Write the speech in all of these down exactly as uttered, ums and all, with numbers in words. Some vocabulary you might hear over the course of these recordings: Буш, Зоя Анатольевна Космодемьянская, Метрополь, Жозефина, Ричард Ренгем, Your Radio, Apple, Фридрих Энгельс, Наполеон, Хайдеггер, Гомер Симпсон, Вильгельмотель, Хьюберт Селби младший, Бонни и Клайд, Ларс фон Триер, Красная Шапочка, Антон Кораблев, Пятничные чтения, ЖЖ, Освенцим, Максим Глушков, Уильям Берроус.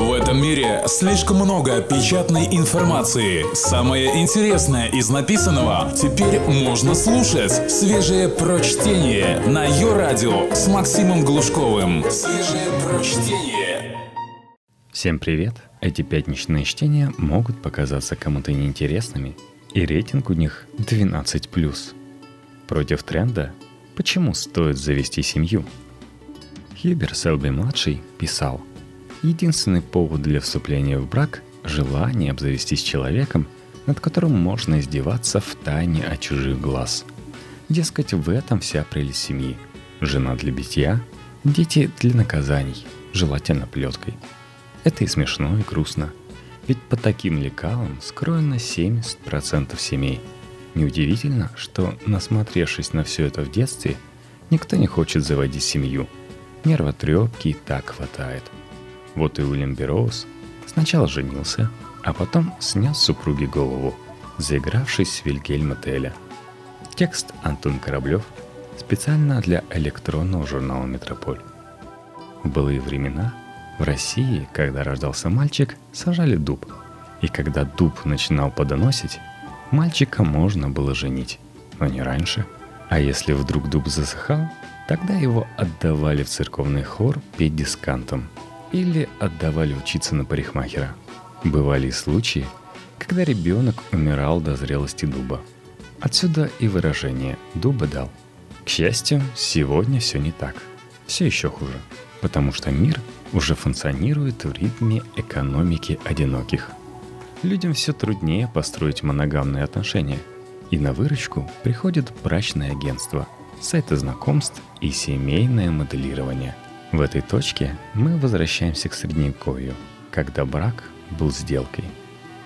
В этом мире слишком много печатной информации. Самое интересное из написанного теперь можно слушать. Свежее прочтение на Your Radio с Максимом Глушковым. Свежее прочтение. Всем привет. Эти пятничные чтения могут показаться кому-то неинтересными, и рейтинг у них двенадцать плюс. Против тренда? Почему стоит завести семью? Хьюберт Селби младший писал: единственный повод для вступления в брак – желание обзавестись человеком, над которым можно издеваться втайне от чужих глаз. Дескать, в этом вся прелесть семьи. Жена для битья, дети для наказаний, желательно плеткой. Это и смешно, и грустно. Ведь под таким лекалом скроено семьдесят процентов семей. Неудивительно, что, насмотревшись на все это в детстве, никто не хочет заводить семью. Нервотрепки и так хватает. Вот и Уильям Берроус сначала женился, а потом снес супруге голову, заигравшись в Вильгельмотеля. Текст Антон Кораблев специально для электронного журнала «Метрополь». В былые времена в России, когда рождался мальчик, сажали дуб. И когда дуб начинал плодоносить, мальчика можно было женить, но не раньше. А если вдруг дуб засыхал, тогда его отдавали в церковный хор петь дискантом. Или отдавали учиться на парикмахера. Бывали и случаи, когда ребенок умирал до зрелости дуба. Отсюда и выражение «дуба дал». К счастью, сегодня все не так. Все еще хуже. Потому что мир уже функционирует в ритме экономики одиноких. Людям все труднее построить моногамные отношения. И на выручку приходит брачное агентство, сайты знакомств и семейное моделирование. В этой точке мы возвращаемся к Средневековью, когда брак был сделкой.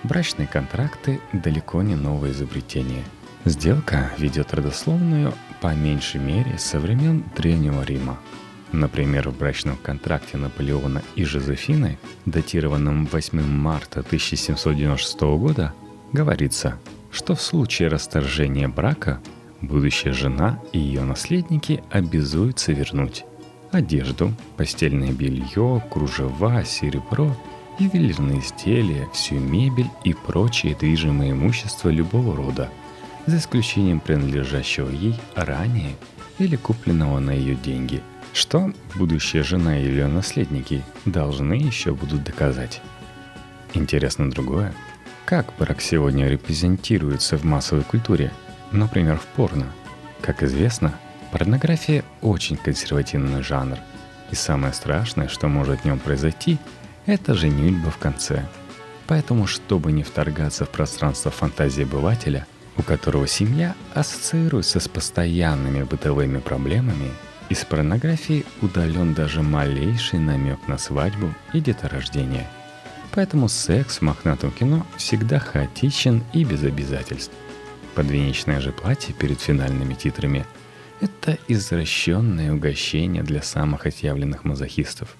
Брачные контракты далеко не новое изобретение. Сделка ведет родословную, по меньшей мере, со времен Древнего Рима. Например, в брачном контракте Наполеона и Жозефины, датированном восьмого марта тысяча семьсот девяносто шестого года, говорится, что в случае расторжения брака будущая жена и ее наследники обязуются вернуть одежду, постельное белье, кружева, серебро, ювелирные изделия, всю мебель и прочее движимое имущество любого рода, за исключением принадлежащего ей ранее или купленного на ее деньги, что будущая жена или ее наследники должны еще будут доказать. Интересно другое. Как брак сегодня репрезентируется в массовой культуре, например, в порно? Как известно, порнография – очень консервативный жанр, и самое страшное, что может в нем произойти, это женитьба в конце. Поэтому, чтобы не вторгаться в пространство фантазии обывателя, у которого семья ассоциируется с постоянными бытовыми проблемами, из порнографии удален даже малейший намек на свадьбу и деторождение. Поэтому секс в мохнатом кино всегда хаотичен и без обязательств. Подвенечное же платье перед финальными титрами – это извращенное угощение для самых отъявленных мазохистов.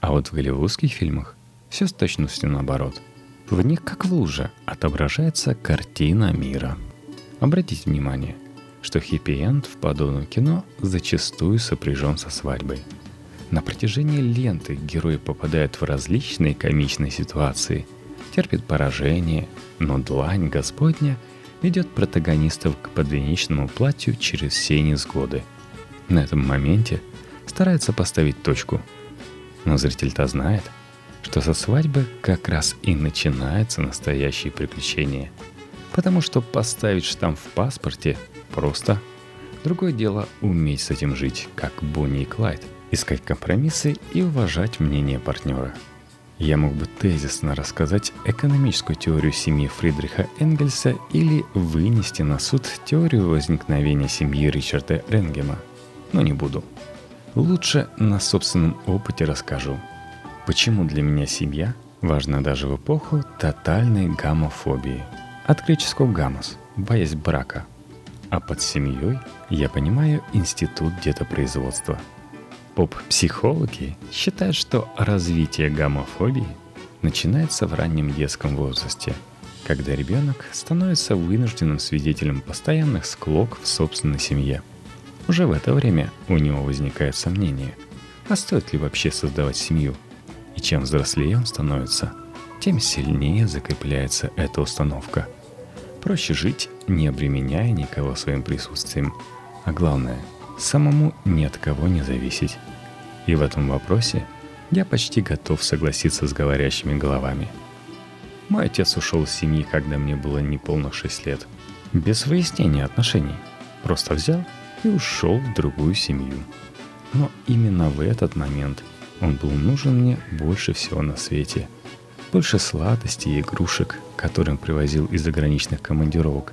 А вот в голливудских фильмах все с точностью наоборот. В них, как в луже, отображается картина мира. Обратите внимание, что хэппи-энд в подобном кино зачастую сопряжен со свадьбой. На протяжении ленты герои попадают в различные комичные ситуации, терпят поражение, но длань Господня ведет протагонистов к подвенечному платью через все невзгоды. На этом моменте старается поставить точку. Но зритель-то знает, что со свадьбы как раз и начинаются настоящие приключения. Потому что поставить штамп в паспорте просто. Другое дело уметь с этим жить, как Бонни и Клайд, искать компромиссы и уважать мнение партнера. Я мог бы тезисно рассказать экономическую теорию семьи Фридриха Энгельса или вынести на суд теорию возникновения семьи Ричарда Ренгема, но не буду. Лучше на собственном опыте расскажу, почему для меня семья важна даже в эпоху тотальной гомофобии. От греческого «гамос» – боясь брака, а под семьей я понимаю институт детопроизводства. Поп-психологи считают, что развитие гомофобии начинается в раннем детском возрасте, когда ребенок становится вынужденным свидетелем постоянных склок в собственной семье. Уже в это время у него возникает сомнение, а стоит ли вообще создавать семью, И чем взрослее он становится, тем сильнее закрепляется эта установка. Проще жить, не обременяя никого своим присутствием, а главное, самому ни от кого не зависеть. И в этом вопросе я почти готов согласиться с говорящими головами. Мой отец ушел из семьи, когда мне было неполных шесть лет, без выяснения отношений, просто взял и ушел в другую семью. Но именно в этот момент он был нужен мне больше всего на свете. Больше сладостей и игрушек, которые он привозил из заграничных командировок.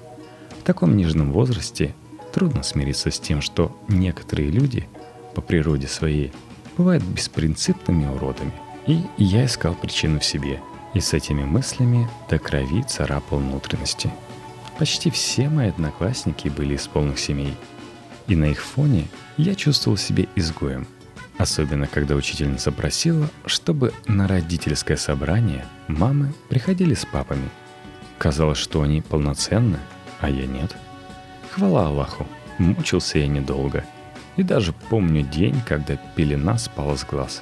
В таком нежном возрасте трудно смириться с тем, что некоторые люди по природе своей бывают беспринципными уродами. И я искал причину в себе, и с этими мыслями до крови царапал внутренности. Почти все мои одноклассники были из полных семей, и на их фоне я чувствовал себя изгоем. Особенно, когда учительница просила, чтобы на родительское собрание мамы приходили с папами. Казалось, что они полноценны, а я нет. Хвала Аллаху, мучился я недолго. И даже помню день, когда пелена спала с глаз.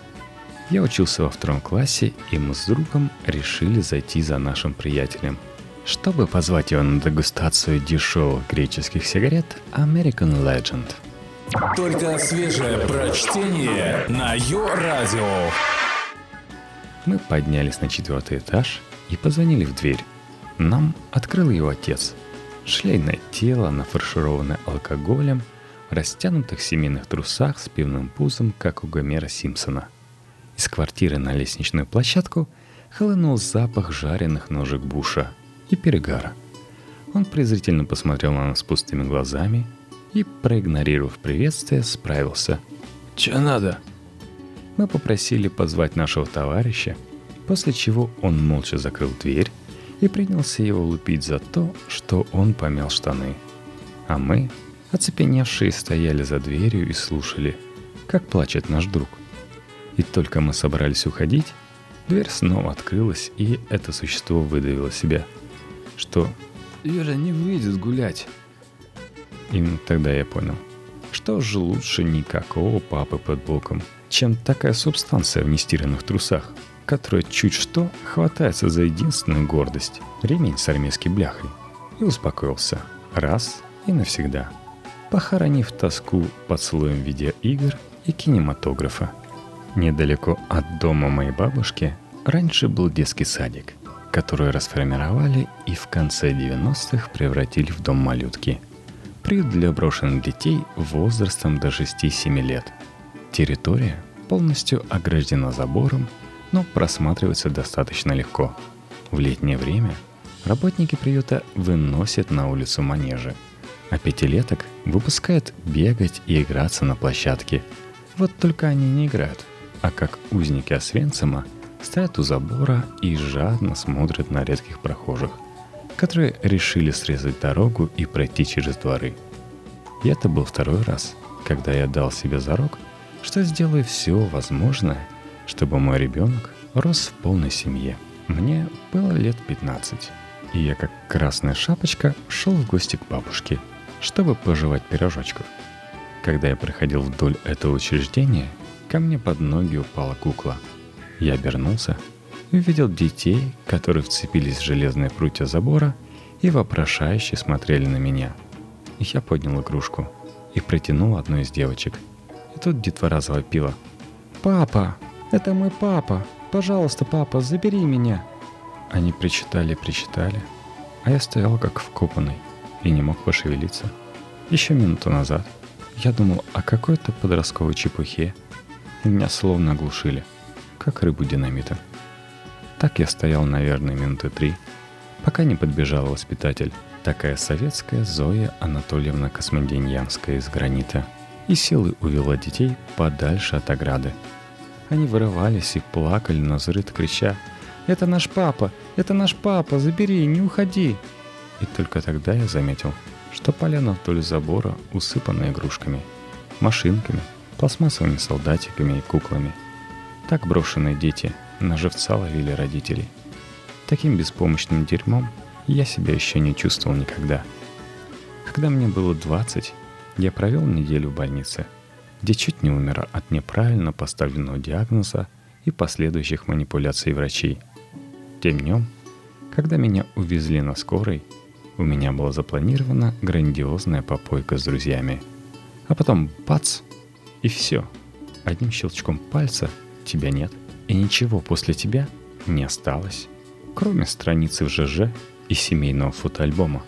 Я учился во втором классе, и мы с другом решили зайти за нашим приятелем, чтобы позвать его на дегустацию дешевых греческих сигарет American Legend. Только свежее прочтение на Your Radio. Мы поднялись на четвертый этаж и позвонили в дверь. Нам открыл его отец. Шлейное тело, нафаршированное алкоголем, в растянутых семейных трусах с пивным пузом, как у Гомера Симпсона. Из квартиры на лестничную площадку хлынул запах жареных ножек Буша и перегара. Он презрительно посмотрел на нас пустыми глазами и, проигнорировав приветствие, справился. «Чё надо?» Мы попросили позвать нашего товарища, после чего он молча закрыл дверь и принялся его лупить за то, что он помял штаны. А мы, оцепеневшие, стояли за дверью и слушали, как плачет наш друг. И только мы собрались уходить, дверь снова открылась, и это существо выдавило себя, что «Юра не выйдет гулять». Именно тогда я понял, что же лучше никакого папы под боком, чем такая субстанция в нестиранных трусах, которая чуть что хватается за единственную гордость – ремень с армейской бляхой. И успокоился раз и навсегда, похоронив тоску под слоем видеоигр и кинематографа. Недалеко от дома моей бабушки раньше был детский садик, который расформировали и в конце девяностых превратили в дом малютки. Приют для брошенных детей возрастом до шести-семи лет. Территория полностью ограждена забором, но просматривается достаточно легко. В летнее время работники приюта выносят на улицу манежи, а пятилеток выпускают бегать и играться на площадке. Вот только они не играют, а как узники Освенцима стоят у забора и жадно смотрят на редких прохожих, которые решили срезать дорогу и пройти через дворы. И это был второй раз, когда я дал себе зарок, что сделаю все возможное, чтобы мой ребенок рос в полной семье. Мне было лет пятнадцать, и я, как Красная Шапочка, шел в гости к бабушке, чтобы пожевать пирожочков. Когда я проходил вдоль этого учреждения, ко мне под ноги упала кукла. Я обернулся, увидел детей, которые вцепились в железные прутья забора и вопрошающе смотрели на меня. Я поднял игрушку и протянул одну из девочек. И тут детвора завопила: «Папа! Это мой папа! Пожалуйста, папа, забери меня!» Они причитали-причитали, а я стоял как вкопанный и не мог пошевелиться. Еще минуту назад я думал о какой-то подростковой чепухе, и меня словно оглушили, как рыбу динамитом. Так я стоял, наверное, минуты три, пока не подбежала воспитатель, такая советская Зоя Анатольевна Космодемьянская из гранита, и силой увела детей подальше от ограды. Они вырывались и плакали на взрыд, крича: «Это наш папа! Это наш папа! Забери, не уходи!» И только тогда я заметил, что поляна вдоль забора усыпана игрушками, машинками, пластмассовыми солдатиками и куклами. Так брошенные дети на живца ловили родителей. Таким беспомощным дерьмом я себя еще не чувствовал никогда. Когда мне было двадцать, я провел неделю в больнице, где чуть не умер от неправильно поставленного диагноза и последующих манипуляций врачей. Тем днем, когда меня увезли на скорой, у меня была запланирована грандиозная попойка с друзьями. А потом бац, и все. Одним щелчком пальца тебя нет, и ничего после тебя не осталось, кроме страницы в ЖЖ и семейного фотоальбома.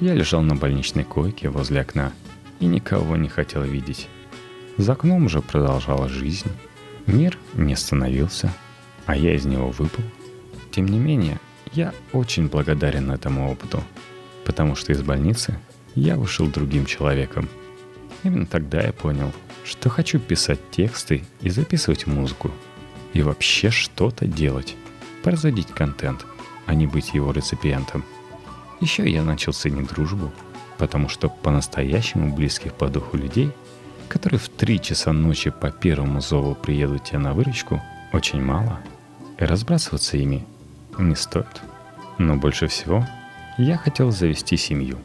Я лежал на больничной койке возле окна и никого не хотел видеть. За окном уже продолжала жизнь, мир не остановился, а я из него выпал. Тем не менее, я очень благодарен этому опыту, потому что из больницы я вышел другим человеком. Именно тогда я понял, что хочу писать тексты и записывать музыку, и вообще что-то делать, производить контент, а не быть его реципиентом. Еще я начал ценить дружбу, потому что по-настоящему близких по духу людей, которые в три часа ночи по первому зову приедут тебе на выручку, очень мало, и разбрасываться ими не стоит. Но больше всего я хотел завести семью,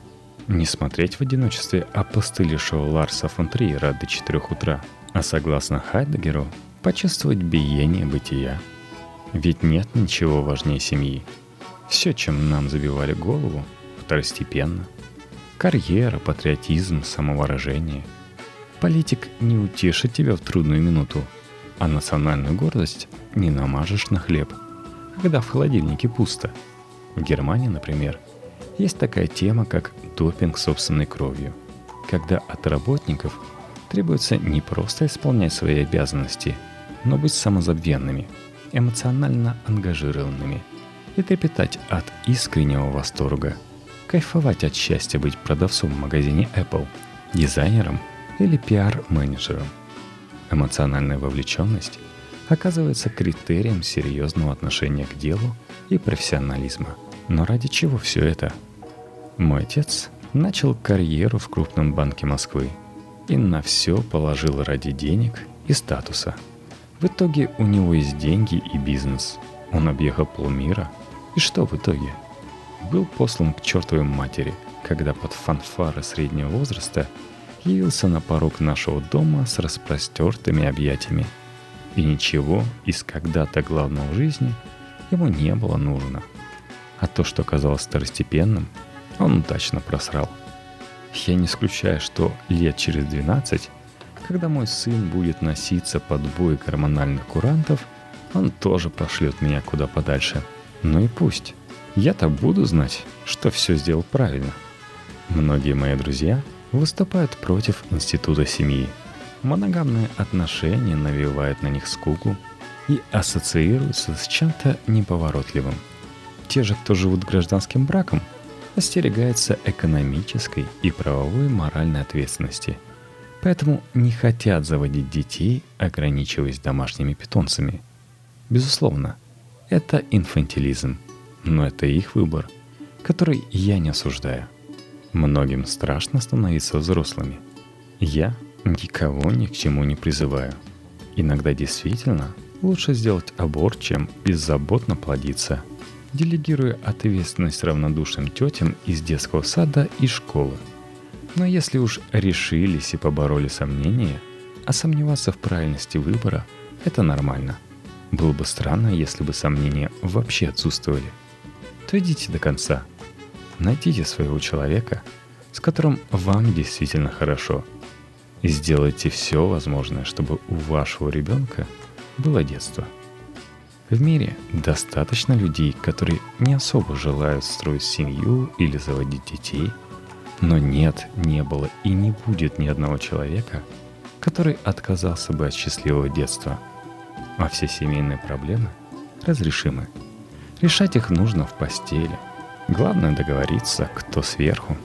не смотреть в одиночестве опостылевшего Ларса фон Триера до четырех утра, а согласно Хайдеггеру почувствовать биение бытия. Ведь нет ничего важнее семьи. Все, чем нам забивали голову, второстепенно. Карьера, патриотизм, самовыражение. Политик не утешит тебя в трудную минуту, а национальную гордость не намажешь на хлеб, когда в холодильнике пусто. В Германии, например, есть такая тема, как допинг собственной кровью, когда от работников требуется не просто исполнять свои обязанности, но быть самозабвенными, эмоционально ангажированными и трепетать от искреннего восторга, кайфовать от счастья быть продавцом в магазине Apple, дизайнером или пиар-менеджером. Эмоциональная вовлеченность оказывается критерием серьезного отношения к делу и профессионализма. Но ради чего все это? Мой отец начал карьеру в крупном банке Москвы и на все положил ради денег и статуса. В итоге у него есть деньги и бизнес. Он объехал полмира. И что в итоге? Был послан к чертовой матери, когда под фанфары среднего возраста явился на порог нашего дома с распростертыми объятиями. И ничего из когда-то главного в жизни ему не было нужно. А то, что казалось второстепенным, он удачно просрал. Я не исключаю, что лет через двенадцать, когда мой сын будет носиться под бой гормональных курантов, он тоже пошлет меня куда подальше. Ну и пусть. Я-то буду знать, что все сделал правильно. Многие мои друзья выступают против института семьи. Моногамные отношения навевают на них скуку и ассоциируются с чем-то неповоротливым. Те же, кто живут гражданским браком, остерегаются экономической и правовой моральной ответственности, поэтому не хотят заводить детей, ограничиваясь домашними питомцами. Безусловно, это инфантилизм, но это их выбор, который я не осуждаю. Многим страшно становиться взрослыми. Я никого ни к чему не призываю. Иногда действительно лучше сделать аборт, чем беззаботно плодиться, делегируя ответственность равнодушным тетям из детского сада и школы. Но если уж решились и побороли сомнения, а сомневаться в правильности выбора – это нормально. Было бы странно, если бы сомнения вообще отсутствовали. То идите до конца. Найдите своего человека, с которым вам действительно хорошо. И сделайте все возможное, чтобы у вашего ребенка было детство. В мире достаточно людей, которые не особо желают строить семью или заводить детей, но нет, не было и не будет ни одного человека, который отказался бы от счастливого детства. А все семейные проблемы разрешимы. Решать их нужно в постели. Главное договориться, кто сверху,